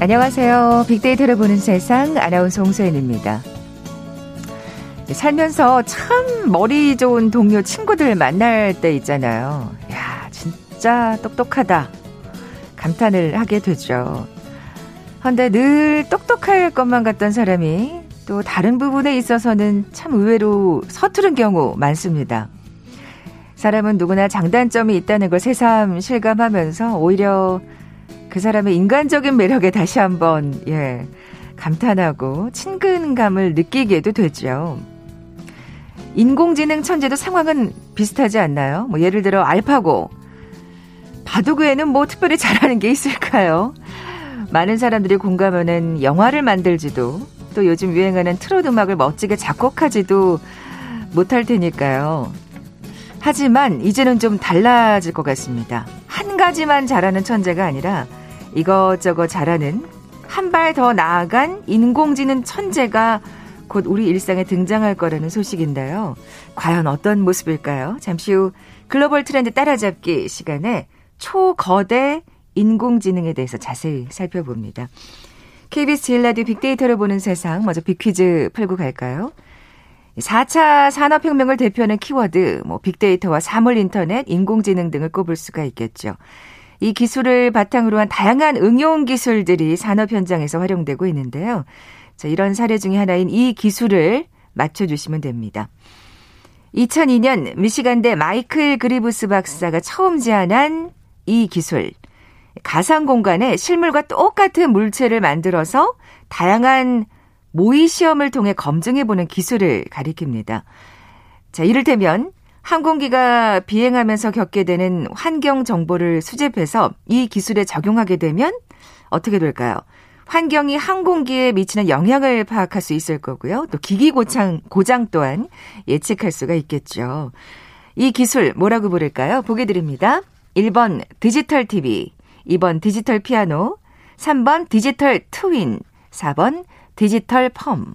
안녕하세요. 빅데이터를 보는 세상 아나운서 홍소연입니다. 살면서 참 머리 좋은 동료 친구들 만날 때 있잖아요. 야, 진짜 똑똑하다 감탄을 하게 되죠. 그런데 늘 똑똑할 것만 같던 사람이 또 다른 부분에 있어서는 참 의외로 서투른 경우 많습니다. 사람은 누구나 장단점이 있다는 걸 새삼 실감하면서 오히려 그 사람의 인간적인 매력에 다시 한번 감탄하고 친근감을 느끼게도 되죠. 인공지능 천재도 상황은 비슷하지 않나요? 뭐 예를 들어 알파고, 바둑 외에는 뭐 특별히 잘하는 게 있을까요? 많은 사람들이 공감하는 영화를 만들지도 또 요즘 유행하는 트롯 음악을 멋지게 작곡하지도 못할 테니까요. 하지만 이제는 좀 달라질 것 같습니다. 한 가지만 잘하는 천재가 아니라 이것저것 잘하는 한 발 더 나아간 인공지능 천재가 곧 우리 일상에 등장할 거라는 소식인데요. 과연 어떤 모습일까요? 잠시 후 글로벌 트렌드 따라잡기 시간에 초거대 인공지능에 대해서 자세히 살펴봅니다. KBS 1라디오 빅데이터를 보는 세상, 먼저 빅퀴즈 풀고 갈까요? 4차 산업혁명을 대표하는 키워드, 뭐 빅데이터와 사물인터넷, 인공지능 등을 꼽을 수가 있겠죠. 이 기술을 바탕으로 한 다양한 응용 기술들이 산업 현장에서 활용되고 있는데요. 자, 이런 사례 중에 하나인 이 기술을 맞춰주시면 됩니다. 2002년 미시간대 마이클 그리브스 박사가 처음 제안한 이 기술. 가상 공간에 실물과 똑같은 물체를 만들어서 다양한 모의 시험을 통해 검증해보는 기술을 가리킵니다. 자, 이를테면 항공기가 비행하면서 겪게 되는 환경 정보를 수집해서 이 기술에 적용하게 되면 어떻게 될까요? 환경이 항공기에 미치는 영향을 파악할 수 있을 거고요. 또 기기 고장 또한 예측할 수가 있겠죠. 이 기술 뭐라고 부를까요? 보기 드립니다. 1번 디지털 TV, 2번 디지털 피아노, 3번 디지털 트윈, 4번 디지털 펌.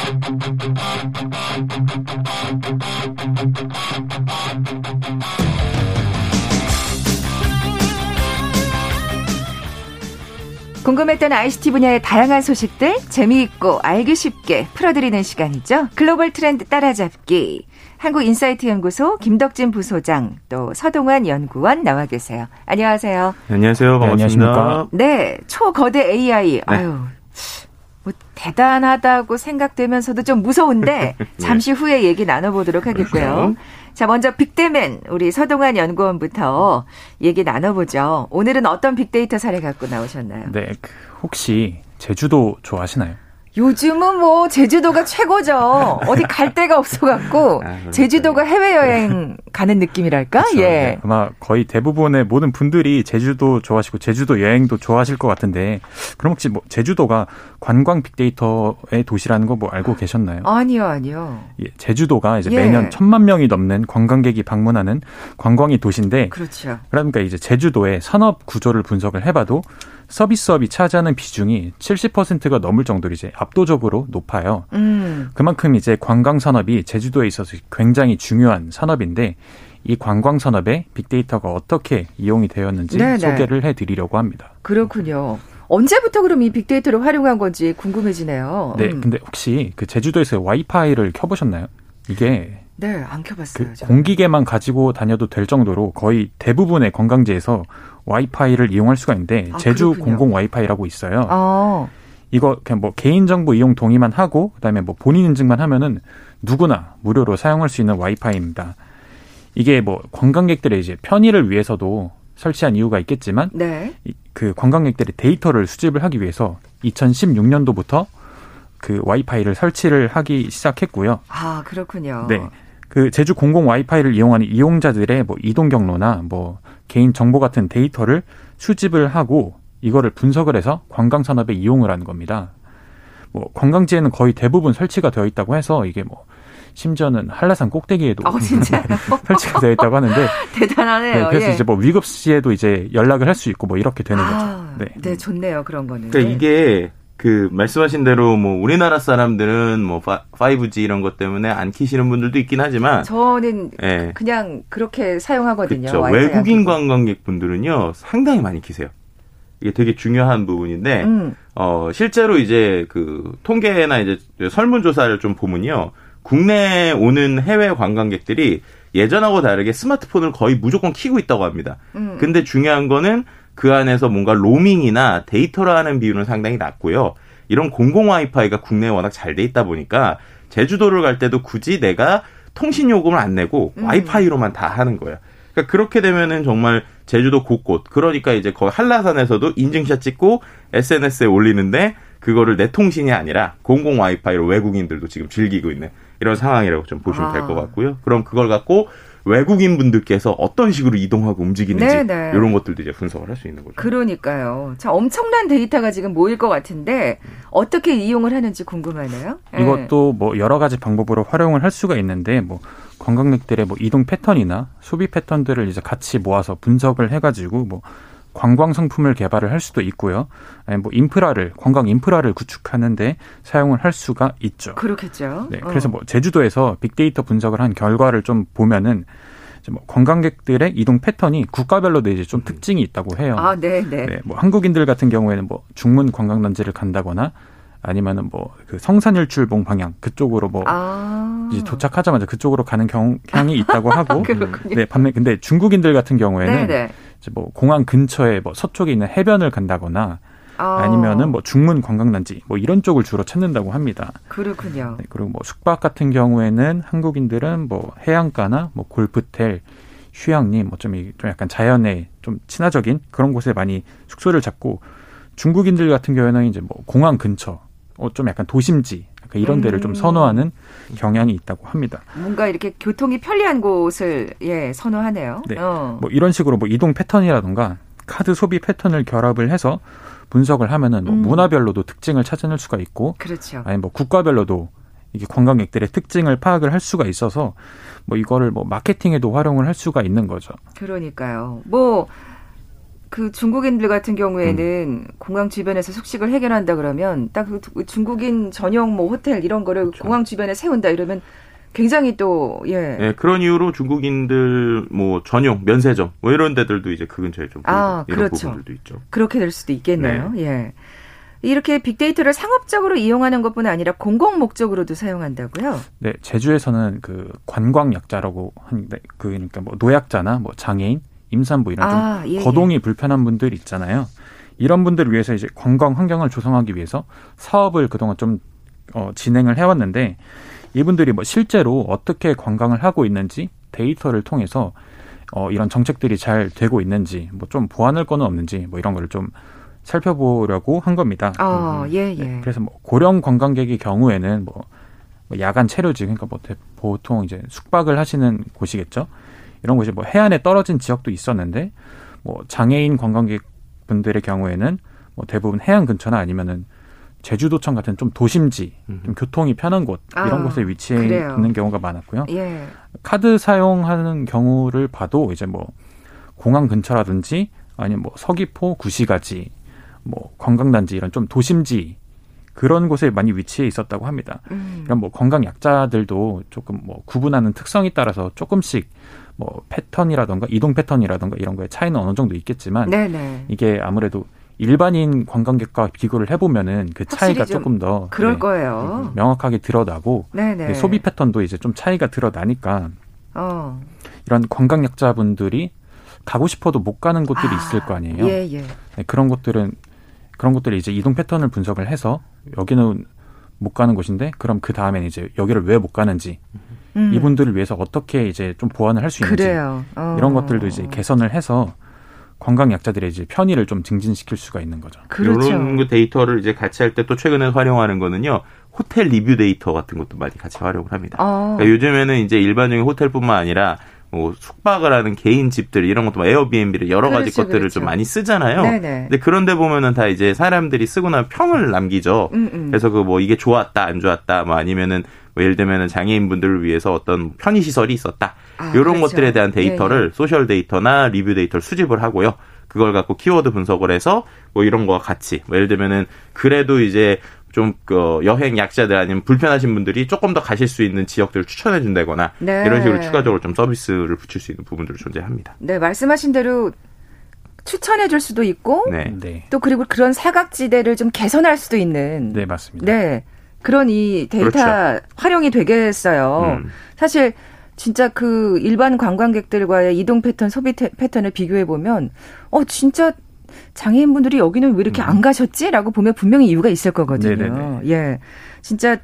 궁금했던 ICT 분야의 다양한 소식들 재미있고 알기 쉽게 풀어드리는 시간이죠. 글로벌 트렌드 따라잡기. 한국 인사이트 연구소 김덕진 부소장, 또 서동환 연구원 나와 계세요. 안녕하세요. 안녕하세요. 반갑습니다. 네, 초거대 AI. 네. 아유, 뭐 대단하다고 생각되면서도 좀 무서운데 네. 잠시 후에 얘기 나눠보도록 하겠고요. 자, 먼저 빅데맨 우리 서동환 연구원부터 얘기 나눠보죠. 오늘은 어떤 빅데이터 사례 갖고 나오셨나요? 네, 혹시 제주도 좋아하시나요? 요즘은 뭐 제주도가 최고죠. 어디 갈 데가 없어갖고 제주도가 해외여행 가는 느낌이랄까? 그렇죠. 예. 네, 아마 거의 대부분의 모든 분들이 제주도 좋아하시고 제주도 여행도 좋아하실 것 같은데, 그럼 혹시 뭐 제주도가 관광 빅데이터의 도시라는 거 뭐 알고 계셨나요? 아니요. 예, 제주도가 이제 매년 1,000만 명이 넘는 관광객이 방문하는 관광이 도시인데, 그렇죠. 그러니까 이제 제주도의 산업 구조를 분석을 해봐도 서비스업이 차지하는 비중이 70%가 넘을 정도로 이제 압도적으로 높아요. 그만큼 이제 관광 산업이 제주도에 있어서 굉장히 중요한 산업인데, 이 관광 산업에 빅데이터가 어떻게 이용이 되었는지 네네. 소개를 해드리려고 합니다. 그렇군요. 언제부터 그럼 이 빅데이터를 활용한 건지 궁금해지네요. 네, 근데 혹시 그 제주도에서 와이파이를 켜보셨나요? 이게 네, 안 켜봤어요. 그 공기계만 가지고 다녀도 될 정도로 거의 대부분의 관광지에서 와이파이를 이용할 수가 있는데, 제주 그렇군요. 공공 와이파이라고 있어요. 이거 그냥 뭐 개인정보 이용 동의만 하고 그다음에 뭐 본인 인증만 하면은 누구나 무료로 사용할 수 있는 와이파이입니다. 이게 뭐 관광객들의 이제 편의를 위해서도 설치한 이유가 있겠지만 네. 그 관광객들의 데이터를 수집을 하기 위해서 2016년도부터 그 와이파이를 설치를 하기 시작했고요. 아, 그렇군요. 네. 그 제주 공공 와이파이를 이용하는 이용자들의 뭐 이동 경로나 뭐 개인 정보 같은 데이터를 수집을 하고 이거를 분석을 해서 관광산업에 이용을 하는 겁니다. 뭐 관광지에는 거의 대부분 설치가 되어 있다고 해서 이게 뭐 심지어는 한라산 꼭대기에도 설치가 되어 있다고 하는데 대단하네요. 네, 그래서 예. 이제 뭐 위급 시에도 이제 연락을 할 수 있고 뭐 이렇게 되는 거죠. 네. 네, 좋네요 그런 거는. 그러니까 이게 그 말씀하신 대로 뭐 우리나라 사람들은 뭐 5G 이런 것 때문에 안 키시는 분들도 있긴 하지만 저는 예. 그냥 그렇게 사용하거든요. 그렇죠. 외국인 관광객분들은요 상당히 많이 키세요. 이게 되게 중요한 부분인데 실제로 이제 그 통계나 이제 설문조사를 좀 보면요. 국내에 오는 해외 관광객들이 예전하고 다르게 스마트폰을 거의 무조건 켜고 있다고 합니다. 근데 중요한 거는 그 안에서 뭔가 로밍이나 데이터를 하는 비율은 상당히 낮고요. 이런 공공 와이파이가 국내에 워낙 잘 돼 있다 보니까 제주도를 갈 때도 굳이 내가 통신 요금을 안 내고 와이파이로만 다 하는 거예요. 그러니까 그렇게 되면은 정말 제주도 곳곳, 그러니까 이제 거의 한라산에서도 인증샷 찍고 SNS에 올리는데 그거를 내 통신이 아니라 공공 와이파이로 외국인들도 지금 즐기고 있는 이런 상황이라고 좀 보시면 될 것 같고요. 그럼 그걸 갖고 외국인 분들께서 어떤 식으로 이동하고 움직이는지 네네. 이런 것들도 이제 분석을 할 수 있는 거죠. 그러니까요. 자, 엄청난 데이터가 지금 모일 것 같은데 어떻게 이용을 하는지 궁금하네요. 이것도 뭐 여러 가지 방법으로 활용을 할 수가 있는데 뭐 관광객들의 뭐 이동 패턴이나 소비 패턴들을 이제 같이 모아서 분석을 해가지고 뭐 관광 상품을 개발을 할 수도 있고요. 아니 뭐 인프라를 관광 인프라를 구축하는데 사용을 할 수가 있죠. 그렇겠죠. 네, 그래서 뭐 제주도에서 빅데이터 분석을 한 결과를 좀 보면은 이제 뭐 관광객들의 이동 패턴이 국가별로도 이제 좀 특징이 있다고 해요. 아, 네, 네. 네, 뭐 한국인들 같은 경우에는 뭐 중문 관광단지를 간다거나 아니면은 뭐 그 성산일출봉 방향 그쪽으로 뭐 이제 도착하자마자 그쪽으로 가는 경향이 있다고 하고. 그렇군요. 네, 반면 근데 중국인들 같은 경우에는 네네. 이제 뭐 공항 근처에 뭐 서쪽에 있는 해변을 간다거나 아니면은 뭐 중문 관광단지 뭐 이런 쪽을 주로 찾는다고 합니다. 그렇군요. 네, 그리고 뭐 숙박 같은 경우에는 한국인들은 뭐 해안가나 뭐 골프텔, 휴양림 뭐 좀 약간 자연에 좀 친화적인 그런 곳에 많이 숙소를 잡고 중국인들 같은 경우에는 이제 뭐 공항 근처 좀 약간 도심지 약간 이런 데를 좀 선호하는 경향이 있다고 합니다. 뭔가 이렇게 교통이 편리한 곳을 예 선호하네요. 네. 뭐 이런 식으로 뭐 이동 패턴이라든가 카드 소비 패턴을 결합을 해서 분석을 하면은 뭐 문화별로도 특징을 찾아낼 수가 있고, 그렇죠. 아니 뭐 국가별로도 이게 관광객들의 특징을 파악을 할 수가 있어서 뭐 이거를 뭐 마케팅에도 활용을 할 수가 있는 거죠. 그러니까요. 뭐. 그 중국인들 같은 경우에는 공항 주변에서 숙식을 해결한다 그러면 딱 그 중국인 전용 뭐 호텔 이런 거를 그렇죠. 공항 주변에 세운다 이러면 굉장히 또 예. 네, 그런 이유로 중국인들 뭐 전용 면세점 뭐 이런 데들도 이제 그 근처에 좀 이런 그렇죠. 부분들도 있죠. 그렇게 될 수도 있겠네요. 네. 예. 이렇게 빅데이터를 상업적으로 이용하는 것뿐 아니라 공공 목적으로도 사용한다고요? 네, 제주에서는 그 관광 약자라고 하는데 그러니까 뭐 노약자나 뭐 장애인 임산부 이런 좀 예, 거동이 예. 불편한 분들 있잖아요. 이런 분들을 위해서 이제 관광 환경을 조성하기 위해서 사업을 그동안 좀 진행을 해왔는데 이분들이 뭐 실제로 어떻게 관광을 하고 있는지 데이터를 통해서 이런 정책들이 잘 되고 있는지 뭐 좀 보완할 거는 없는지 뭐 이런 거를 좀 살펴보려고 한 겁니다. 예, 예. 네, 그래서 뭐 고령 관광객의 경우에는 뭐 야간 체류지 그러니까 뭐 보통 이제 숙박을 하시는 곳이겠죠. 이런 곳이 뭐 해안에 떨어진 지역도 있었는데 뭐 장애인 관광객분들의 경우에는 뭐 대부분 해안 근처나 아니면은 제주도청 같은 좀 도심지, 좀 교통이 편한 곳 이런 곳에 위치해 그래요. 있는 경우가 많았고요. 예. 카드 사용하는 경우를 봐도 이제 뭐 공항 근처라든지 아니면 뭐 서귀포 구시가지, 뭐 관광단지 이런 좀 도심지 그런 곳에 많이 위치해 있었다고 합니다. 이런 뭐 관광 약자들도 조금 뭐 구분하는 특성에 따라서 조금씩 뭐 패턴이라든가 이동 패턴이라든가 이런 거에 차이는 어느 정도 있겠지만 네네. 이게 아무래도 일반인 관광객과 비교를 해보면은 그 차이가 조금 더 그럴 네, 거예요. 명확하게 드러나고 네네. 소비 패턴도 이제 좀 차이가 드러나니까 이런 관광 약자분들이 가고 싶어도 못 가는 곳들이 있을 거 아니에요. 예, 예. 네, 그런 것들을 이제 이동 패턴을 분석을 해서 여기는 못 가는 곳인데 그럼 그 다음엔 이제 여기를 왜 못 가는지 이분들을 위해서 어떻게 이제 좀 보완을 할 수 있는지 이런 것들도 이제 개선을 해서 관광 약자들의 이제 편의를 좀 증진시킬 수가 있는 거죠. 그렇죠. 이런 그 데이터를 이제 같이 할 때 또 최근에 활용하는 거는요. 호텔 리뷰 데이터 같은 것도 많이 같이 활용을 합니다. 그러니까 요즘에는 이제 일반적인 호텔뿐만 아니라 뭐 숙박을 하는 개인 집들 이런 것도 막 에어비앤비를 여러 가지 것들을 좀 많이 쓰잖아요. 네네. 근데 그런데 보면은 다 이제 사람들이 쓰고 나면 평을 남기죠. 그래서 그 뭐 이게 좋았다 안 좋았다 뭐 아니면은 뭐 예를 들면은 장애인분들을 위해서 어떤 편의 시설이 있었다. 이런 그렇죠. 것들에 대한 데이터를 네네. 소셜 데이터나 리뷰 데이터를 수집을 하고요. 그걸 갖고 키워드 분석을 해서 뭐 이런 거와 같이 뭐 예를 들면은 그래도 이제 좀 그 여행 약자들 아니면 불편하신 분들이 조금 더 가실 수 있는 지역들을 추천해 준다거나 네. 이런 식으로 추가적으로 좀 서비스를 붙일 수 있는 부분들이 존재합니다. 네, 말씀하신 대로 추천해 줄 수도 있고 네. 또 그리고 그런 사각지대를 좀 개선할 수도 있는 네, 맞습니다. 네. 그런 이 데이터 그렇죠. 활용이 되겠어요. 사실 진짜 그 일반 관광객들과의 이동 패턴, 소비 패턴을 비교해 보면 진짜 장애인분들이 여기는 왜 이렇게 안 가셨지? 라고 보면 분명히 이유가 있을 거거든요. 네네네. 예. 진짜,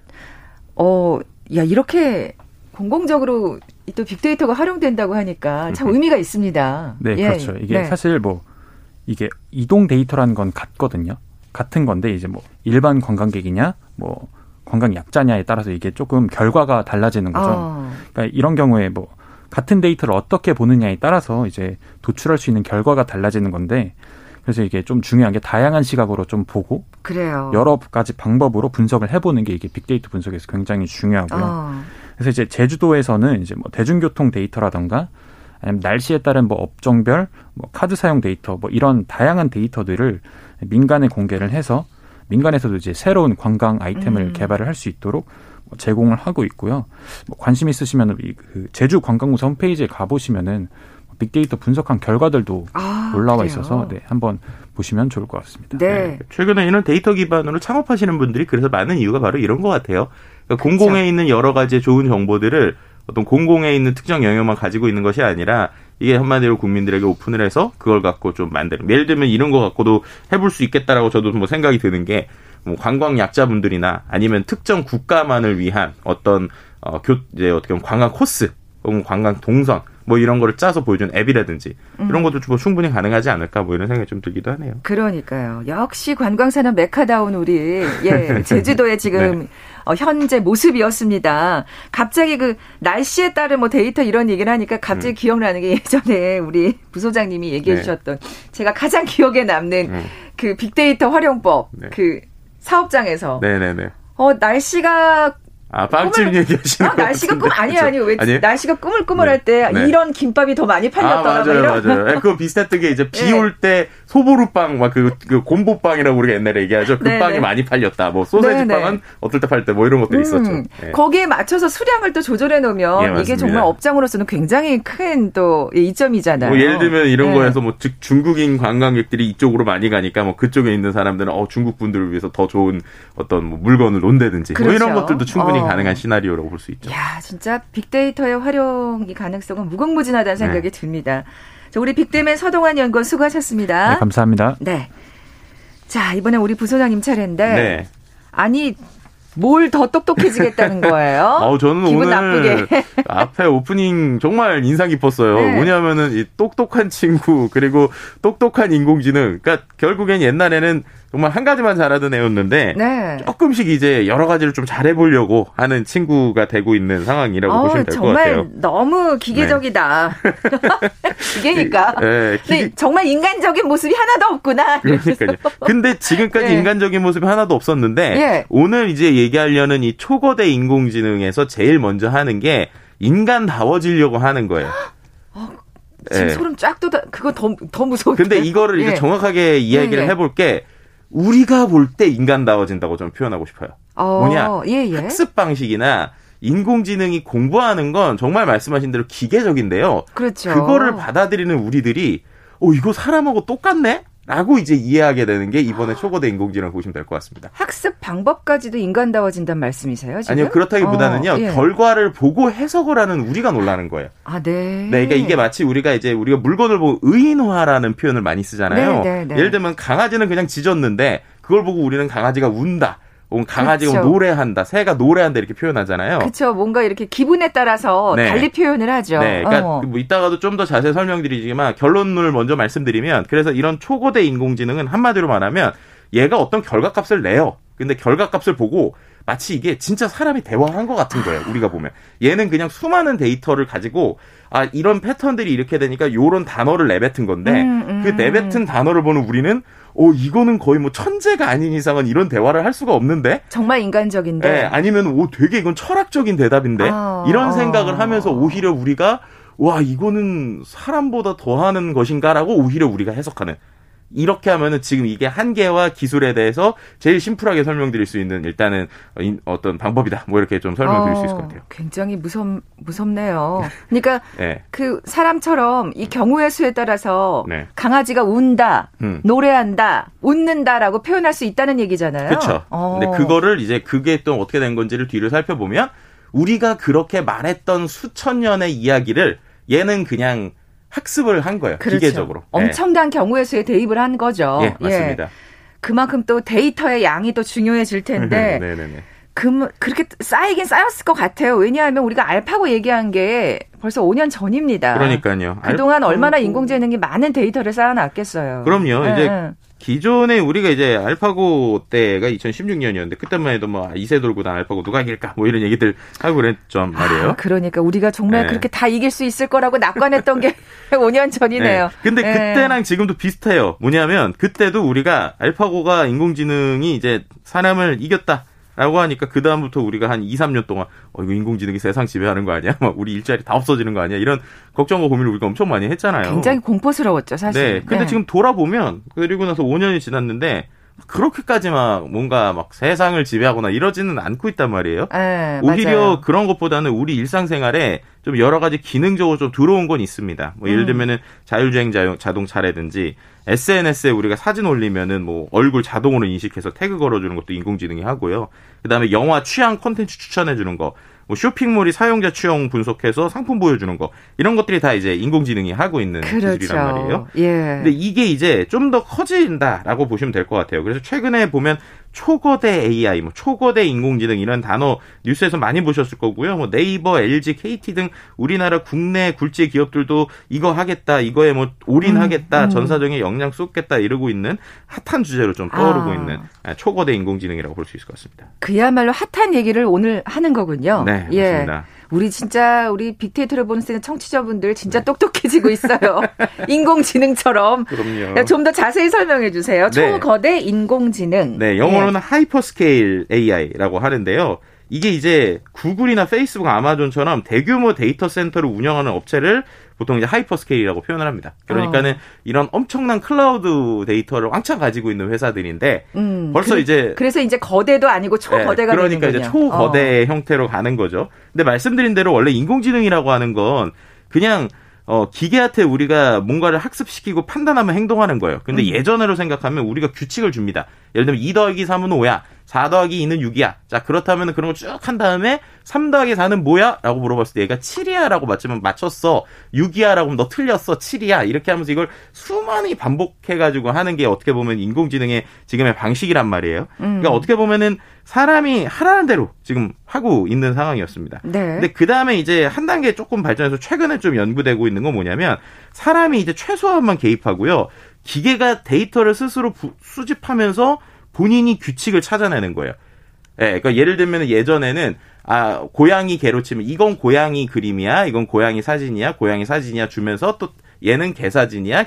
이렇게 공공적으로 또 빅데이터가 활용된다고 하니까 참 의미가 있습니다. 네, 예. 그렇죠. 이게 네. 사실 이게 이동 데이터라는 건 같거든요. 같은 건데, 이제 일반 관광객이냐, 관광 약자냐에 따라서 이게 조금 결과가 달라지는 거죠. 그러니까 이런 경우에 같은 데이터를 어떻게 보느냐에 따라서 이제 도출할 수 있는 결과가 달라지는 건데, 그래서 이게 좀 중요한 게 다양한 시각으로 좀 보고 그래요. 여러 가지 방법으로 분석을 해보는 게 이게 빅데이터 분석에서 굉장히 중요하고요. 그래서 이제 제주도에서는 이제 대중교통 데이터라던가 아니면 날씨에 따른 업종별, 카드 사용 데이터, 이런 다양한 데이터들을 민간에 공개를 해서 민간에서도 이제 새로운 관광 아이템을 개발을 할 수 있도록 제공을 하고 있고요. 관심 있으시면 제주관광공사 홈페이지에 가보시면은 빅데이터 분석한 결과들도 올라와 그래요? 있어서 네, 한번 보시면 좋을 것 같습니다. 네. 네. 최근에 이런 데이터 기반으로 창업하시는 분들이 그래서 많은 이유가 바로 이런 것 같아요. 그러니까 공공에 있는 여러 가지 좋은 정보들을 어떤 공공에 있는 특정 영역만 가지고 있는 것이 아니라 이게 한마디로 국민들에게 오픈을 해서 그걸 갖고 좀 만드는. 예를 들면 이런 거 갖고도 해볼 수 있겠다라고 저도 생각이 드는 게 관광 약자분들이나 아니면 특정 국가만을 위한 어떤 어떻게 보면 관광 코스 혹은 관광 동선 이런 거를 짜서 보여준 앱이라든지 이런 것도 충분히 가능하지 않을까 이런 생각이 좀 들기도 하네요. 그러니까요. 역시 관광산업 메카다운 우리 제주도의 지금 네. 현재 모습이었습니다. 갑자기 그 날씨에 따른 데이터 이런 얘기를 하니까 갑자기 기억나는 게 예전에 우리 부소장님이 얘기해 네. 주셨던 제가 가장 기억에 남는 그 빅데이터 활용법 네. 그 사업장에서 네네네. 날씨가 빵집 얘기하시는 거 날씨가 꿈 아니에요. 왜 아니에요? 날씨가 꾸물꾸물할 때 네. 이런 김밥이 더 많이 팔렸더라. 맞아요. 그거 비슷했던 게 이제 비 올 때 소보루빵 그 곰보빵이라고 우리가 옛날에 얘기하죠. 그 네네. 빵이 많이 팔렸다. 소세지빵은 어떨 때 팔 때 이런 것도 있었죠. 네. 거기에 맞춰서 수량을 또 조절해 놓으면 이게 정말 업장으로서는 굉장히 큰 또 이점이잖아요. 예를 들면 이런 거에서 중국인 관광객들이 이쪽으로 많이 가니까 그쪽에 있는 사람들은 중국 분들을 위해서 더 좋은 어떤 물건을 논다든지 그렇죠. 이런 것들도 충분히 가능한 시나리오라고 볼 수 있죠. 야, 진짜 빅데이터의 활용이 가능성은 무궁무진하다는 생각이 듭니다. 자, 우리 빅데이터 서동환 연구원 수고하셨습니다. 네, 감사합니다. 네. 자, 이번에 우리 부소장님 차례인데 네. 아니 뭘 더 똑똑해지겠다는 거예요? 저는 기분 오늘 나쁘게. 앞에 오프닝 정말 인상 깊었어요. 네. 뭐냐면은 이 똑똑한 친구 그리고 똑똑한 인공지능. 그러니까 결국엔 옛날에는 정말 한 가지만 잘하던 애였는데 네. 조금씩 이제 여러 가지를 좀 잘해보려고 하는 친구가 되고 있는 상황이라고 보시면 될 것 같아요. 정말 너무 기계적이다. 네. 기계니까. 네, 근데 정말 인간적인 모습이 하나도 없구나. 그러니까요. 근데 지금까지 네. 인간적인 모습이 하나도 없었는데 네. 오늘 이제 얘기하려는 이 초거대 인공지능에서 제일 먼저 하는 게 인간다워지려고 하는 거예요. 지금 네. 소름 쫙 돋아. 그거 더 무서운데. 근데 이거를 이제 정확하게 이야기를 해볼게. 우리가 볼 때 인간다워진다고 좀 표현하고 싶어요. 학습 방식이나 인공지능이 공부하는 건 정말 말씀하신 대로 기계적인데요. 그렇죠. 그거를 받아들이는 우리들이 이거 사람하고 똑같네? 라고 이제 이해하게 되는 게 이번에 초거대 인공지능을 보시면 될 것 같습니다. 학습 방법까지도 인간다워진다는 말씀이세요? 지금? 아니요. 그렇다기보다는요. 결과를 보고 해석을 하는 우리가 놀라는 거예요. 네. 그러니까 이게 마치 우리가 물건을 보고 의인화라는 표현을 많이 쓰잖아요. 네. 예를 들면 강아지는 그냥 짖었는데 그걸 보고 우리는 강아지가 운다. 강아지가 그렇죠. 노래한다. 새가 노래한다. 이렇게 표현하잖아요. 그렇죠. 뭔가 이렇게 기분에 따라서 네. 달리 표현을 하죠. 네. 그러니까 이따가도 좀 더 자세히 설명드리지만 결론을 먼저 말씀드리면 그래서 이런 초거대 인공지능은 한마디로 말하면 얘가 어떤 결과값을 내요. 근데 결과값을 보고 마치 이게 진짜 사람이 대화를 한 것 같은 거예요. 우리가 보면. 얘는 그냥 수많은 데이터를 가지고 아 이런 패턴들이 이렇게 되니까 요런 단어를 내뱉은 건데 그 내뱉은 단어를 보는 우리는 이거는 거의 뭐 천재가 아닌 이상은 이런 대화를 할 수가 없는데. 정말 인간적인데. 네, 아니면 되게 이건 철학적인 대답인데. 이런 생각을 하면서 오히려 우리가 와 이거는 사람보다 더하는 것인가라고 오히려 우리가 해석하는. 이렇게 하면은 지금 이게 한계와 기술에 대해서 제일 심플하게 설명드릴 수 있는 일단은 어떤 방법이다. 뭐 이렇게 좀 설명드릴 수 있을 것 같아요. 굉장히 무섭네요. 그러니까 네. 그 사람처럼 이 경우의 수에 따라서 네. 강아지가 운다, 노래한다, 웃는다라고 표현할 수 있다는 얘기잖아요. 그렇죠. 근데 그거를 이제 그게 또 어떻게 된 건지를 뒤를 살펴보면 우리가 그렇게 말했던 수천 년의 이야기를 얘는 그냥 학습을 한 거예요. 그렇죠. 기계적으로. 엄청난 경우의 수에 대입을 한 거죠. 예, 맞습니다. 예. 그만큼 또 데이터의 양이 또 중요해질 텐데 그렇게 쌓이긴 쌓였을 것 같아요. 왜냐하면 우리가 알파고 얘기한 게 벌써 5년 전입니다. 그러니까요. 그동안 얼마나 인공지능이 많은 데이터를 쌓아놨겠어요. 그럼요. 예. 이제 기존에 우리가 이제 알파고 때가 2016년이었는데 그때만 해도 뭐 이세돌 구단 알파고 누가 이길까 뭐 이런 얘기들 하고 그랬죠 말이에요. 그러니까 우리가 정말 네. 그렇게 다 이길 수 있을 거라고 낙관했던 게 5년 전이네요. 네. 근데 그때랑 지금도 비슷해요. 뭐냐면 그때도 우리가 알파고가 인공지능이 이제 사람을 이겼다라고 하니까 그 다음부터 우리가 한 2-3년 동안 이거 인공지능이 세상 지배하는 거 아니야? 막 우리 일자리 다 없어지는 거 아니야? 이런 걱정과 고민을 우리가 엄청 많이 했잖아요. 굉장히 공포스러웠죠, 사실. 네. 근데 지금 돌아보면, 그리고 나서 5년이 지났는데, 그렇게까지 막 뭔가 막 세상을 지배하거나 이러지는 않고 있단 말이에요. 네, 오히려 맞아요. 그런 것보다는 우리 일상생활에 좀 여러 가지 기능적으로 좀 들어온 건 있습니다. 뭐 예를 들면은 자율주행 자동차라든지 SNS에 우리가 사진 올리면은 뭐 얼굴 자동으로 인식해서 태그 걸어주는 것도 인공지능이 하고요. 그다음에 영화 취향 콘텐츠 추천해주는 거. 뭐 쇼핑몰이 사용자 취향 분석해서 상품 보여주는 거 이런 것들이 다 이제 인공지능이 하고 있는 기술이란 그렇죠. 말이에요. 예. 근데 이게 이제 좀 더 커진다라고 보시면 될 것 같아요. 그래서 최근에 보면 초거대 AI, 뭐 초거대 인공지능 이런 단어 뉴스에서 많이 보셨을 거고요. 뭐 네이버, LG, KT 등 우리나라 국내 굴지 기업들도 이거 하겠다, 이거에 뭐 올인하겠다, 전사정에 역량 쏟겠다 이러고 있는 핫한 주제로 좀 떠오르고 있는 초거대 인공지능이라고 볼 수 있을 것 같습니다. 그야말로 핫한 얘기를 오늘 하는 거군요. 네. 네, 예. 맞습니다. 우리 진짜 우리 빅데이터를 보는 청취자분들 진짜 네. 똑똑해지고 있어요. 인공지능처럼. 그럼요. 좀 더 자세히 설명해 주세요. 네. 초거대 인공지능. 네, 영어로는 예. 하이퍼스케일 AI라고 하는데요. 이게 이제 구글이나 페이스북, 아마존처럼 대규모 데이터 센터를 운영하는 업체를 보통 이제 하이퍼스케일이라고 표현을 합니다. 그러니까는 이런 엄청난 클라우드 데이터를 왕창 가지고 있는 회사들인데 벌써 그래서 이제 거대도 아니고 초거대가 네, 되는 거예요. 그러니까 이제 초거대 형태로 가는 거죠. 근데 말씀드린 대로 원래 인공지능이라고 하는 건 그냥 기계한테 우리가 뭔가를 학습시키고 판단하면 행동하는 거예요. 근데 예전으로 생각하면 우리가 규칙을 줍니다. 예를 들면 2 더하기 3은 5야. 4 더하기 2는 6이야. 자, 그렇다면 그런 거 쭉 한 다음에 3 더하기 4는 뭐야? 라고 물어봤을 때 얘가 7이야 라고 맞추면 맞췄어. 6이야 라고 하면 너 틀렸어. 7이야. 이렇게 하면서 이걸 수많이 반복해가지고 하는 게 어떻게 보면 인공지능의 지금의 방식이란 말이에요. 그러니까 어떻게 보면은 사람이 하라는 대로 지금 하고 있는 상황이었습니다. 네. 근데 그 다음에 이제 한 단계 조금 발전해서 최근에 좀 연구되고 있는 건 뭐냐면 사람이 이제 최소한만 개입하고요. 기계가 데이터를 스스로 수집하면서 본인이 규칙을 찾아내는 거예요. 예, 그러니까 예를 들면 예전에는 고양이 개로 치면 이건 고양이 그림이야, 이건 고양이 사진이야 주면서 또 얘는 개 사진이야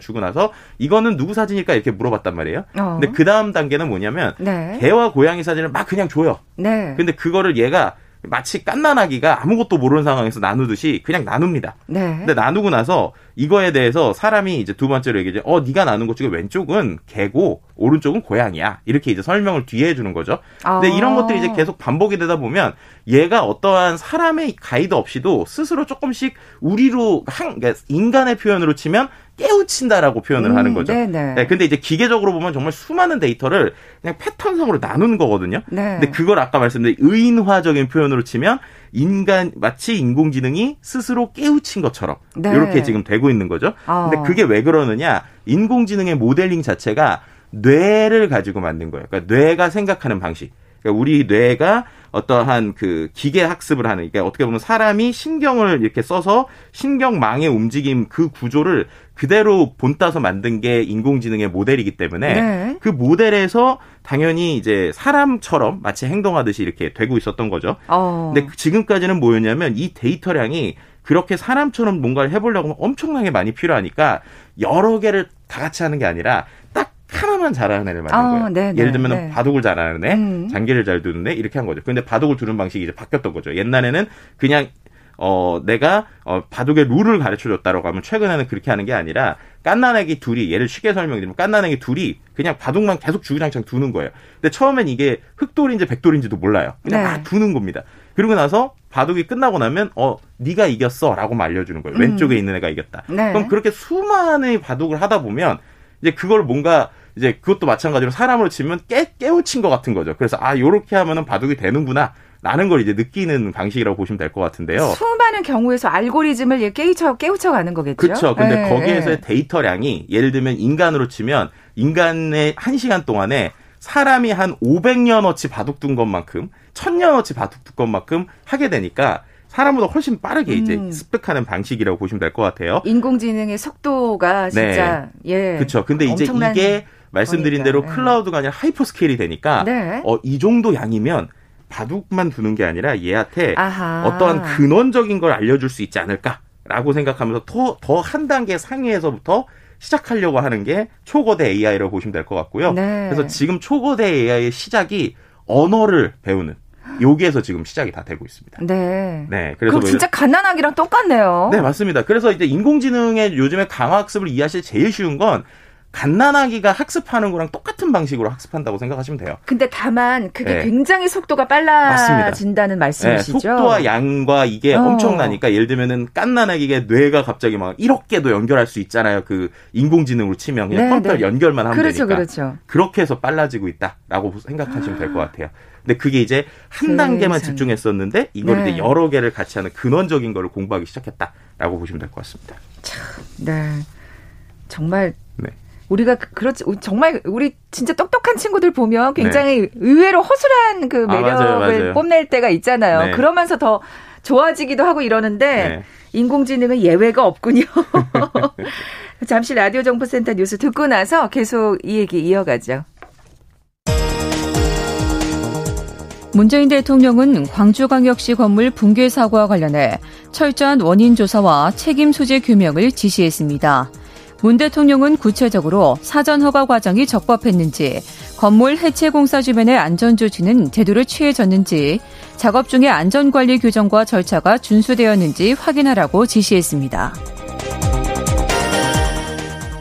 주고 나서 이거는 누구 사진일까 이렇게 물어봤단 말이에요. 근데 그 다음 단계는 뭐냐면 네. 개와 고양이 사진을 막 그냥 줘요. 네. 근데 그거를 얘가 마치 갓난아기가 아무것도 모르는 상황에서 나누듯이 그냥 나눕니다. 네. 근데 나누고 나서 이거에 대해서 사람이 이제 두 번째로 얘기하죠. 네가 나눈 것 중에 왼쪽은 개고 오른쪽은 고양이야. 이렇게 이제 설명을 뒤에 해주는 거죠. 근데 이런 것들이 이제 계속 반복이 되다 보면 얘가 어떠한 사람의 가이드 없이도 스스로 조금씩 그러니까 인간의 표현으로 치면 깨우친다라고 표현을 하는 거죠. 네, 근데 이제 기계적으로 보면 정말 수많은 데이터를 그냥 패턴상으로 나누는 거거든요. 네. 근데 그걸 아까 말씀드린 의인화적인 표현으로 치면 마치 인공지능이 스스로 깨우친 것처럼 네. 이렇게 지금 되고 있는 거죠. 근데 그게 왜 그러느냐? 인공지능의 모델링 자체가 뇌를 가지고 만든 거예요. 그러니까 뇌가 생각하는 방식. 그러니까 우리 뇌가 어떠한 그 기계 학습을 하는, 그러니까 어떻게 보면 사람이 신경을 이렇게 써서 신경망의 움직임 그 구조를 그대로 본따서 만든 게 인공지능의 모델이기 때문에 네. 그 모델에서 당연히 이제 사람처럼 마치 행동하듯이 이렇게 되고 있었던 거죠. 근데 지금까지는 뭐였냐면 이 데이터량이 그렇게 사람처럼 뭔가를 해보려고 하면 엄청나게 많이 필요하니까 여러 개를 다 같이 하는 게 아니라 딱 하나만 잘하는 애를 만든 거예요. 네네, 예를 들면 네. 바둑을 잘하는 애, 장기를 잘 두는 애 이렇게 한 거죠. 그런데 바둑을 두는 방식이 이제 바뀌었던 거죠. 옛날에는 그냥 내가 바둑의 룰을 가르쳐줬다라고 하면 최근에는 그렇게 하는 게 아니라 깐난애기 둘이, 예를 쉽게 설명드리면 깐난애기 둘이 그냥 바둑만 계속 주구장창 두는 거예요. 근데 처음엔 이게 흑돌인지 백돌인지도 몰라요. 그냥 막 네. 두는 겁니다. 그러고 나서 바둑이 끝나고 나면 네가 이겼어 라고 알려주는 거예요. 왼쪽에 있는 애가 이겼다. 네. 그럼 그렇게 수많은 바둑을 하다 보면 이제 그걸 뭔가 이제 그것도 마찬가지로 사람으로 치면 깨우친 것 같은 거죠. 그래서 요렇게 하면은 바둑이 되는구나 라는 걸 이제 느끼는 방식이라고 보시면 될 것 같은데요. 수많은 경우에서 알고리즘을 깨우쳐 가는 거겠죠. 그렇죠. 근데 네. 거기에서의 데이터량이 예를 들면 인간으로 치면 인간의 1시간 동안에 사람이 한 500년어치 바둑 둔 것만큼 1000년어치 바둑 둔 것만큼 하게 되니까 사람보다 훨씬 빠르게 이제 습득하는 방식이라고 보시면 될 것 같아요. 인공지능의 속도가 진짜 네. 예. 그렇죠. 근데 이제 이게 말씀드린 거니까. 대로 클라우드가 아니라 하이퍼스케일이 되니까 네. 이 정도 양이면 바둑만 두는 게 아니라 얘한테 아하. 어떠한 근원적인 걸 알려줄 수 있지 않을까라고 생각하면서 더 한 단계 상위에서부터 시작하려고 하는 게 초거대 AI라고 보시면 될 것 같고요. 네. 그래서 지금 초거대 AI의 시작이 언어를 배우는 여기에서 지금 시작이 다 되고 있습니다. 네. 네. 그래서 그럼 진짜 갓난아기랑 똑같네요. 네, 맞습니다. 그래서 이제 인공지능의 요즘에 강화학습을 이해하실 제일 쉬운 건 갓난아기가 학습하는 거랑 똑같은 방식으로 학습한다고 생각하시면 돼요. 근데 다만 그게 네. 굉장히 속도가 빨라진다는 말씀이시죠? 네, 속도와 양과 이게 엄청나니까 예를 들면은 갓난아기의 뇌가 갑자기 막 1억 개도 연결할 수 있잖아요. 그 인공지능으로 치면 그냥 컴퓨터 네, 네. 연결만 하면 그렇죠, 되니까. 그렇죠. 그렇게 해서 빨라지고 있다라고 생각하시면 될 것 같아요. 근데 그게 이제 한 단계만 집중했었는데 이걸 네. 이제 여러 개를 같이 하는 근원적인 거를 공부하기 시작했다라고 보시면 될 것 같습니다. 참, 네. 정말 네. 우리가 그렇지 정말 우리 진짜 똑똑한 친구들 보면 굉장히 네. 의외로 허술한 그 매력을 맞아요. 뽐낼 때가 있잖아요. 네. 그러면서 더 좋아지기도 하고 이러는데 네. 인공지능은 예외가 없군요. 잠시 라디오 정보센터 뉴스 듣고 나서 계속 이 얘기 이어가죠. 문재인 대통령은 광주광역시 건물 붕괴 사고와 관련해 철저한 원인 조사와 책임 소재 규명을 지시했습니다. 문 대통령은 구체적으로 사전 허가 과정이 적법했는지, 건물 해체 공사 주변의 안전 조치는 제대로 취해졌는지, 작업 중에 안전관리 규정과 절차가 준수되었는지 확인하라고 지시했습니다.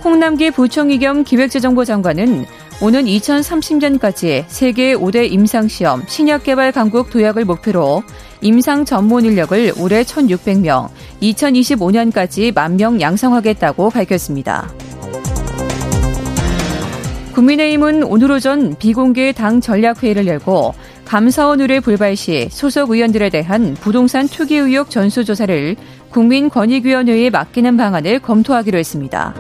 홍남기 부총리 겸 기획재정부 장관은 오는 2030년까지 세계 5대 임상시험 신약개발강국 도약을 목표로 임상 전문 인력을 올해 1,600명, 2025년까지 1만 명 양성하겠다고 밝혔습니다. 국민의힘은 오늘 오전 비공개 당 전략회의를 열고 감사원 의뢰 불발 시 소속 의원들에 대한 부동산 투기 의혹 전수조사를 국민권익위원회에 맡기는 방안을 검토하기로 했습니다.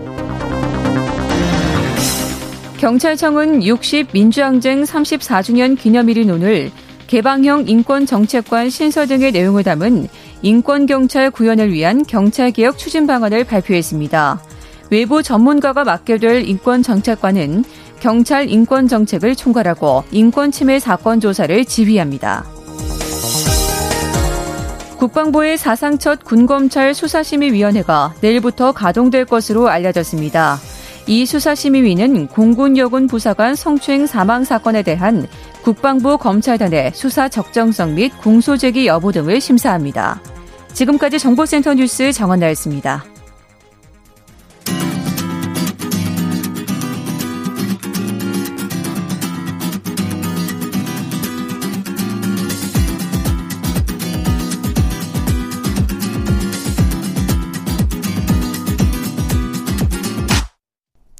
경찰청은 60 민주항쟁 34주년 기념일인 오늘 개방형 인권정책관 신설 등의 내용을 담은 인권경찰 구현을 위한 경찰개혁 추진 방안을 발표했습니다. 외부 전문가가 맡게 될 인권정책관은 경찰 인권정책을 총괄하고 인권침해 사건 조사를 지휘합니다. 국방부의 사상 첫 군검찰 수사심의위원회가 내일부터 가동될 것으로 알려졌습니다. 이 수사심의위는 공군 여군 부사관 성추행 사망 사건에 대한 국방부 검찰단의 수사 적정성 및 공소제기 여부 등을 심사합니다. 지금까지 정보센터 뉴스 정원나였습니다.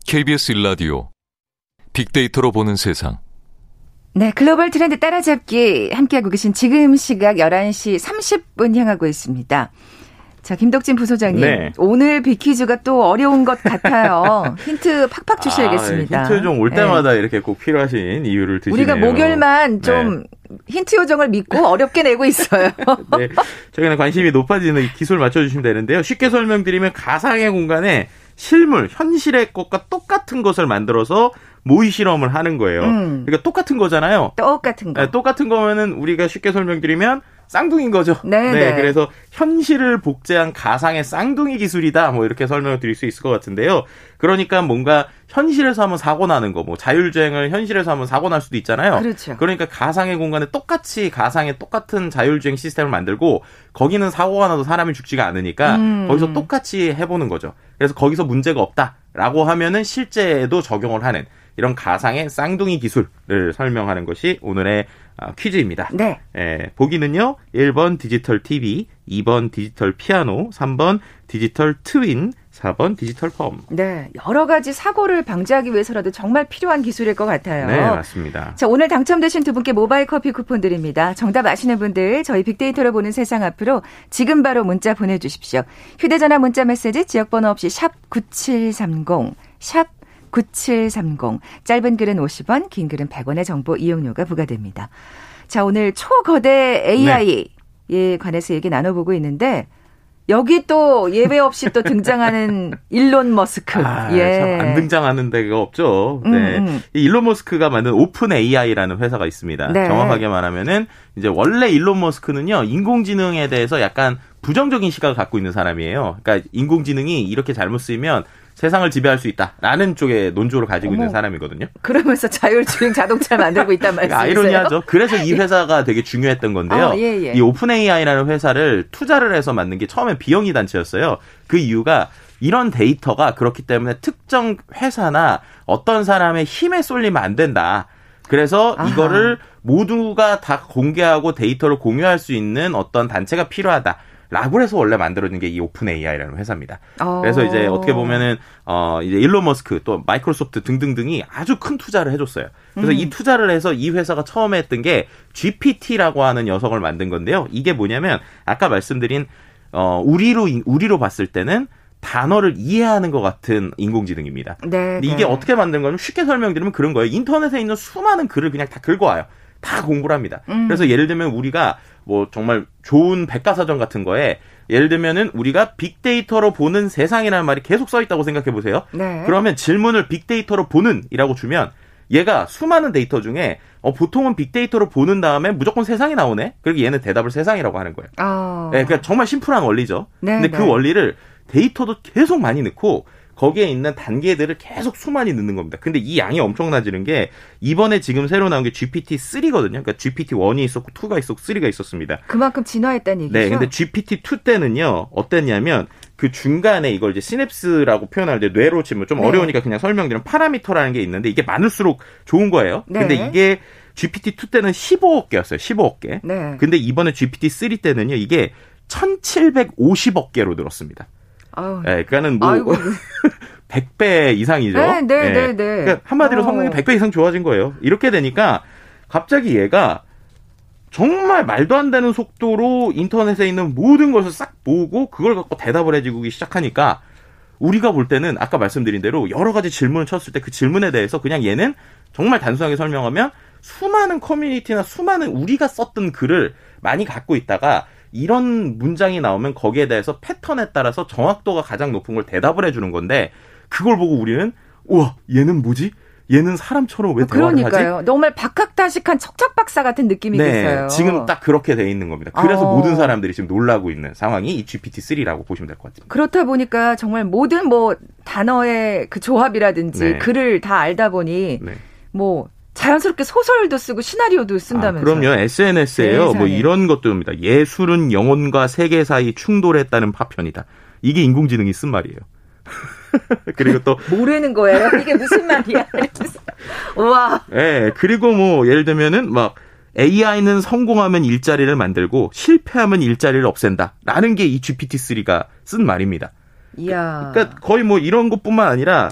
KBS 1라디오 빅데이터로 보는 세상. 네, 글로벌 트렌드 따라잡기 함께하고 계신 지금 시각 11시 30분 향하고 있습니다. 자, 김덕진 부소장님. 네. 오늘 빅퀴즈가 또 어려운 것 같아요. 힌트 팍팍 주셔야겠습니다. 힌트 좀 올 때마다 네. 이렇게 꼭 필요하신 이유를 드시네요. 우리가 목요일만 좀 네. 힌트 요정을 믿고 어렵게 내고 있어요. 네. 저희는 관심이 높아지는 기술 맞춰주시면 되는데요. 쉽게 설명드리면 가상의 공간에 실물, 현실의 것과 똑같은 것을 만들어서 모의 실험을 하는 거예요. 그러니까 똑같은 거잖아요. 똑같은 거. 네, 똑같은 거면은 우리가 쉽게 설명드리면 쌍둥이인 거죠. 네네. 네. 그래서 현실을 복제한 가상의 쌍둥이 기술이다. 뭐 이렇게 설명을 드릴 수 있을 것 같은데요. 그러니까 뭔가 현실에서 하면 사고 나는 거, 뭐 자율주행을 현실에서 하면 사고 날 수도 있잖아요. 그렇죠. 그러니까 가상의 공간에 똑같이 가상의 똑같은 자율주행 시스템을 만들고 거기는 사고가 나도 사람이 죽지가 않으니까 거기서 똑같이 해보는 거죠. 그래서 거기서 문제가 없다라고 하면은 실제에도 적용을 하는 이런 가상의 쌍둥이 기술을 설명하는 것이 오늘의 퀴즈입니다. 네. 예, 보기는요. 1번 디지털 TV, 2번 디지털 피아노, 3번 디지털 트윈, 4번 디지털 펌. 네. 여러 가지 사고를 방지하기 위해서라도 정말 필요한 기술일 것 같아요. 네. 맞습니다. 자, 오늘 당첨되신 두 분께 모바일 커피 쿠폰 드립니다. 정답 아시는 분들 저희 빅데이터로 보는 세상 앞으로 지금 바로 문자 보내주십시오. 휴대전화 문자 메시지 지역번호 없이 샵 9730, 샵 9730. 짧은 글은 50원, 긴 글은 100원의 정보 이용료가 부과됩니다. 자, 오늘 초거대 AI에 네. 관해서 얘기 나눠보고 있는데 여기 또 예외 없이 또 등장하는 일론 머스크. 아, 예. 참 안 등장하는 데가 없죠. 네. 이 일론 머스크가 만든 오픈 AI라는 회사가 있습니다. 네. 정확하게 말하면은 이제 원래 일론 머스크는요 인공지능에 대해서 약간 부정적인 시각을 갖고 있는 사람이에요. 그러니까 인공지능이 이렇게 잘못 쓰이면 세상을 지배할 수 있다라는 쪽의 논조를 가지고 있는 사람이거든요. 그러면서 자율주행 자동차 만들고 있단 말씀이세요? 아이러니하죠. 그래서 이 회사가 되게 중요했던 건데요. 아, 예, 예. 이 오픈 AI라는 회사를 투자를 해서 만든 게 처음에 비영리 단체였어요. 그 이유가 이런 데이터가 그렇기 때문에 특정 회사나 어떤 사람의 힘에 쏠리면 안 된다. 그래서 아하. 이거를 모두가 다 공개하고 데이터를 공유할 수 있는 어떤 단체가 필요하다. 라고 해서 원래 만들어진 게 이 오픈 AI라는 회사입니다. 그래서 이제 어떻게 보면은 이제 일론 머스크 또 마이크로소프트 등등등이 아주 큰 투자를 해줬어요. 그래서 이 투자를 해서 이 회사가 처음에 했던 게 GPT라고 하는 녀석을 만든 건데요. 이게 뭐냐면 아까 말씀드린 우리로 봤을 때는 단어를 이해하는 것 같은 인공지능입니다. 네, 근데 이게 네. 어떻게 만든 거냐면 쉽게 설명드리면 그런 거예요. 인터넷에 있는 수많은 글을 그냥 다 긁어와요. 다 공부를 합니다. 그래서 예를 들면 우리가 뭐 정말 좋은 백과사전 같은 거에 예를 들면은 우리가 빅데이터로 보는 세상이라는 말이 계속 써 있다고 생각해 보세요. 네. 그러면 질문을 빅데이터로 보는이라고 주면 얘가 수많은 데이터 중에 보통은 빅데이터로 보는 다음에 무조건 세상이 나오네. 그리고 얘는 대답을 세상이라고 하는 거예요. 네, 그러니까 정말 심플한 원리죠. 네, 근데 그 원리를 데이터도 계속 많이 넣고 거기에 있는 단계들을 계속 수많이 넣는 겁니다. 근데 이 양이 엄청나지는 게 이번에 지금 새로 나온 게 GPT-3거든요. 그러니까 GPT-1이 있었고 2가 있었고 3가 있었습니다. 그만큼 진화했다는 얘기죠? 네. 근데 GPT-2 때는요. 어땠냐면 그 중간에 이걸 이제 시냅스라고 표현하는데 뇌로 치면 좀 어려우니까 그냥 설명드리면 파라미터라는 게 있는데 이게 많을수록 좋은 거예요. 네. 근데 이게 GPT-2 때는 15억 개였어요. 15억 개. 네. 근데 이번에 GPT-3 때는요. 이게 1750억 개로 늘었습니다. 네, 그러니까는 뭐 100배 이상이죠. 네. 그러니까 한마디로 성능이 100배 이상 좋아진 거예요. 이렇게 되니까 갑자기 얘가 정말 말도 안 되는 속도로 인터넷에 있는 모든 것을 싹 보고 그걸 갖고 대답을 해주기 시작하니까 우리가 볼 때는 아까 말씀드린 대로 여러 가지 질문을 쳤을 때 그 질문에 대해서 그냥 얘는 정말 단순하게 설명하면 수많은 커뮤니티나 수많은 우리가 썼던 글을 많이 갖고 있다가 이런 문장이 나오면 거기에 대해서 패턴에 따라서 정확도가 가장 높은 걸 대답을 해주는 건데 그걸 보고 우리는 우와 얘는 뭐지? 얘는 사람처럼 왜 대화를 하지? 그러니까요. 정말 박학다식한 척척박사 같은 느낌이겠어요. 네, 지금 딱 그렇게 돼 있는 겁니다. 그래서 모든 사람들이 지금 놀라고 있는 상황이 이 GPT-3라고 보시면 될 것 같습니다. 그렇다 보니까 정말 모든 뭐 단어의 그 조합이라든지 네. 글을 다 알다 보니 네. 뭐 자연스럽게 소설도 쓰고 시나리오도 쓴다면서요. 그럼요. SNS에요. 뭐 이런 것들입니다. 예술은 영혼과 세계 사이 충돌했다는 파편이다. 이게 인공지능이 쓴 말이에요. 그리고 또 모르는 거예요. 이게 무슨 말이야. 우와. 네, 그리고 뭐 예를 들면은 막 AI는 성공하면 일자리를 만들고 실패하면 일자리를 없앤다. 라는 게 이 GPT-3가 쓴 말입니다. 이야. 그러니까 거의 뭐 이런 것뿐만 아니라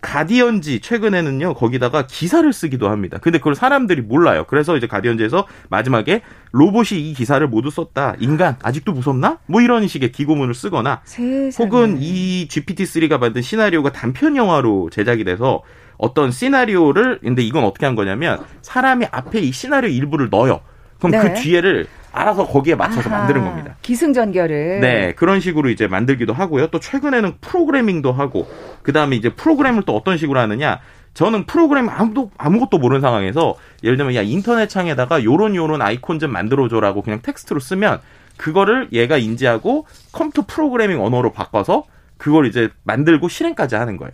가디언지 최근에는요 거기다가 기사를 쓰기도 합니다. 근데 그걸 사람들이 몰라요. 그래서 이제 가디언지에서 마지막에 로봇이 이 기사를 모두 썼다. 인간 아직도 무섭나? 뭐 이런 식의 기고문을 쓰거나 세상에. 혹은 이 GPT-3가 만든 시나리오가 단편 영화로 제작이 돼서 어떤 시나리오를 근데 이건 어떻게 한 거냐면 사람이 앞에 이 시나리오 일부를 넣어요. 그럼 네. 그 뒤에를 알아서 거기에 맞춰서 아하, 만드는 겁니다. 기승전결을. 네, 그런 식으로 이제 만들기도 하고요. 또 최근에는 프로그래밍도 하고, 그 다음에 이제 프로그램을 또 어떤 식으로 하느냐. 저는 프로그램 아무것도 모르는 상황에서 예를 들면 야 인터넷 창에다가 요런 아이콘 좀 만들어줘라고 그냥 텍스트로 쓰면 그거를 얘가 인지하고 컴퓨터 프로그래밍 언어로 바꿔서 그걸 이제 만들고 실행까지 하는 거예요.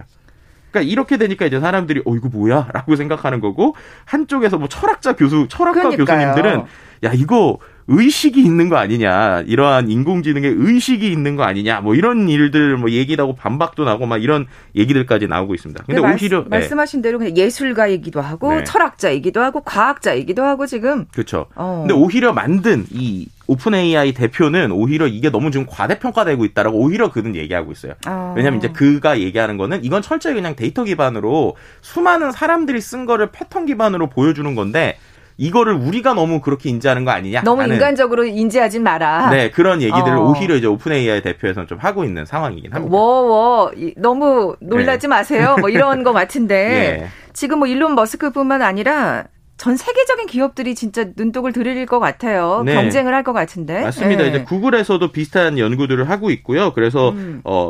그러니까 이렇게 되니까 이제 사람들이 이거 뭐야라고 생각하는 거고 한쪽에서 뭐 철학과 그러니까요. 교수님들은 야 이거 의식이 있는 거 아니냐, 이러한 인공지능에 의식이 있는 거 아니냐, 뭐 이런 일들 뭐 얘기도 하고 반박도 나고 막 이런 얘기들까지 나오고 있습니다. 근데 오히려 말씀하신 대로 그냥 예술가이기도 하고 네. 철학자이기도 하고 과학자이기도 하고 지금 그렇죠. 근데 오히려 만든 이 오픈 AI 대표는 오히려 이게 너무 지금 과대평가되고 있다라고 오히려 그는 얘기하고 있어요. 왜냐하면 이제 그가 얘기하는 거는 이건 철저히 그냥 데이터 기반으로 수많은 사람들이 쓴 거를 패턴 기반으로 보여주는 건데. 이거를 우리가 너무 그렇게 인지하는 거 아니냐? 너무 인간적으로 인지하진 마라. 네, 그런 얘기들을 오히려 이제 오픈 AI 대표에서는 좀 하고 있는 상황이긴 합니다. 너무 놀라지 네. 마세요. 뭐 이런 거 같은데 네. 지금 뭐 일론 머스크뿐만 아니라 전 세계적인 기업들이 진짜 눈독을 들일 것 같아요. 네. 경쟁을 할 것 같은데. 맞습니다. 네. 이제 구글에서도 비슷한 연구들을 하고 있고요. 그래서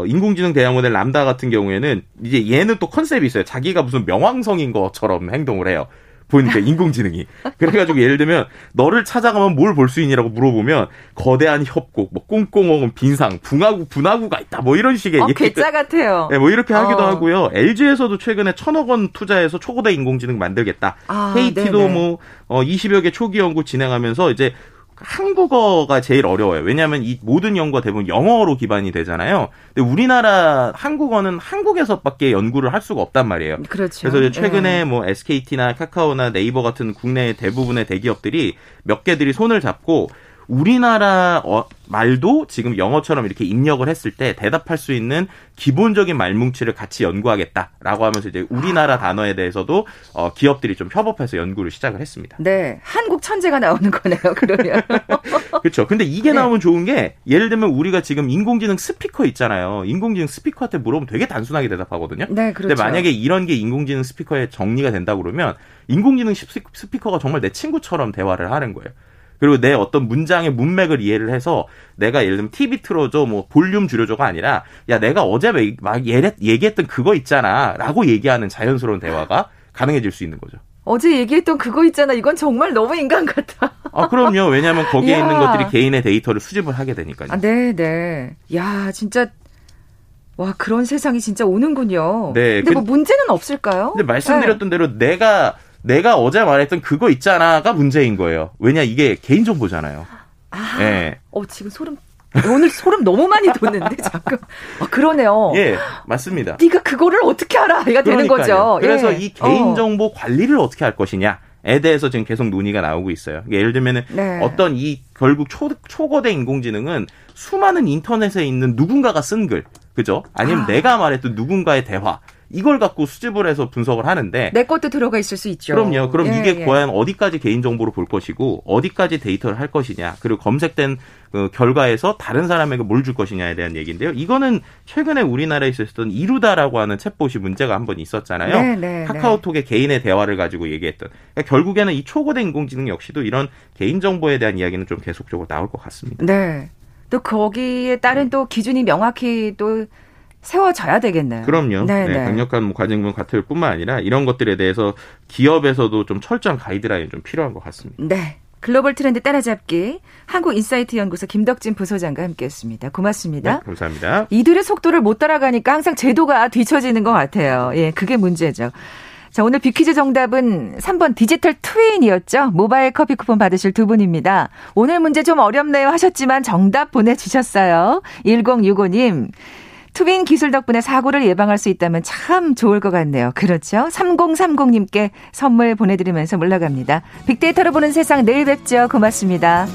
인공지능 대화 모델 람다 같은 경우에는 이제 얘는 또 컨셉이 있어요. 자기가 무슨 명왕성인 것처럼 행동을 해요. 보니까 인공지능이 그래가지고 예를 들면 너를 찾아가면 뭘 볼 수 있니라고 물어보면 거대한 협곡, 뭐 꽁꽁 빈상, 분화구가 있다, 뭐 이런 식의 괴짜 같아요. 네, 뭐 이렇게 하기도 하고요. LG에서도 최근에 1,000억 원 투자해서 초고대 인공지능 만들겠다. KT도 네네. 뭐 20여 개 초기 연구 진행하면서 이제 한국어가 제일 어려워요. 왜냐하면 이 모든 연구가 대부분 영어로 기반이 되잖아요. 근데 우리나라 한국어는 한국에서밖에 연구를 할 수가 없단 말이에요. 그렇죠. 그래서 이제 최근에 뭐 SKT나 카카오나 네이버 같은 국내 대부분의 대기업들이 몇 개들이 손을 잡고 우리나라 말도 지금 영어처럼 이렇게 입력을 했을 때 대답할 수 있는 기본적인 말뭉치를 같이 연구하겠다라고 하면서 이제 우리나라 단어에 대해서도 기업들이 좀 협업해서 연구를 시작을 했습니다. 네. 한국 천재가 나오는 거네요, 그러면. 그렇죠. 근데 이게 나오면 네. 좋은 게 예를 들면 우리가 지금 인공지능 스피커 있잖아요. 인공지능 스피커한테 물어보면 되게 단순하게 대답하거든요. 네, 그렇죠. 근데 만약에 이런 게 인공지능 스피커에 정리가 된다 그러면 인공지능 스피커가 정말 내 친구처럼 대화를 하는 거예요. 그리고 내 어떤 문장의 문맥을 이해를 해서 내가 예를 들면 TV 틀어줘, 뭐 볼륨 줄여줘가 아니라 야 내가 어제 막 얘기했던 그거 있잖아 라고 얘기하는 자연스러운 대화가 가능해질 수 있는 거죠. 어제 얘기했던 그거 있잖아. 이건 정말 너무 인간 같아. 아 그럼요. 왜냐하면 거기에 있는 것들이 개인의 데이터를 수집을 하게 되니까요. 아, 네네. 야 진짜. 와 그런 세상이 진짜 오는군요. 네. 근데 뭐 문제는 없을까요? 근데 말씀드렸던 대로 내가 어제 말했던 그거 있잖아가 문제인 거예요. 왜냐 이게 개인정보잖아요. 아, 네. 지금 소름. 오늘 소름 너무 많이 돋는데 잠깐. 그러네요. 예, 맞습니다. 네가 그거를 어떻게 알아? 얘가 되는 거죠. 그래서 이 개인정보 관리를 어떻게 할 것이냐에 대해서 지금 계속 논의가 나오고 있어요. 예를 들면은 어떤 이 결국 초거대 인공지능은 수많은 인터넷에 있는 누군가가 쓴 글, 그죠? 아니면 내가 말했던 누군가의 대화. 이걸 갖고 수집을 해서 분석을 하는데 내 것도 들어가 있을 수 있죠. 그럼요. 그럼 이게 과연 어디까지 개인정보로 볼 것이고 어디까지 데이터를 할 것이냐 그리고 검색된 결과에서 다른 사람에게 뭘 줄 것이냐에 대한 얘기인데요. 이거는 최근에 우리나라에서 있었던 이루다라고 하는 챗봇이 문제가 한번 있었잖아요. 네, 카카오톡의 개인의 대화를 가지고 얘기했던. 그러니까 결국에는 이 초고대 인공지능 역시도 이런 개인정보에 대한 이야기는 좀 계속적으로 나올 것 같습니다. 네. 또 거기에 따른 또 기준이 명확히 또 세워져야 되겠네요. 그럼요. 네, 강력한 과징금 과태료 뿐만 아니라 이런 것들에 대해서 기업에서도 좀 철저한 가이드라인이 좀 필요한 것 같습니다. 네. 글로벌 트렌드 따라잡기 한국 인사이트 연구소 김덕진 부소장과 함께했습니다. 고맙습니다. 네, 감사합니다. 이들의 속도를 못 따라가니까 항상 제도가 뒤처지는 것 같아요. 예, 그게 문제죠. 자, 오늘 빅퀴즈 정답은 3번 디지털 트윈이었죠. 모바일 커피 쿠폰 받으실 두 분입니다. 오늘 문제 좀 어렵네요 하셨지만 정답 보내주셨어요. 1065님. 투빈 기술 덕분에 사고를 예방할 수 있다면 참 좋을 것 같네요. 그렇죠? 3030님께 선물 보내드리면서 물러갑니다. 빅데이터로 보는 세상 내일 뵙죠. 고맙습니다.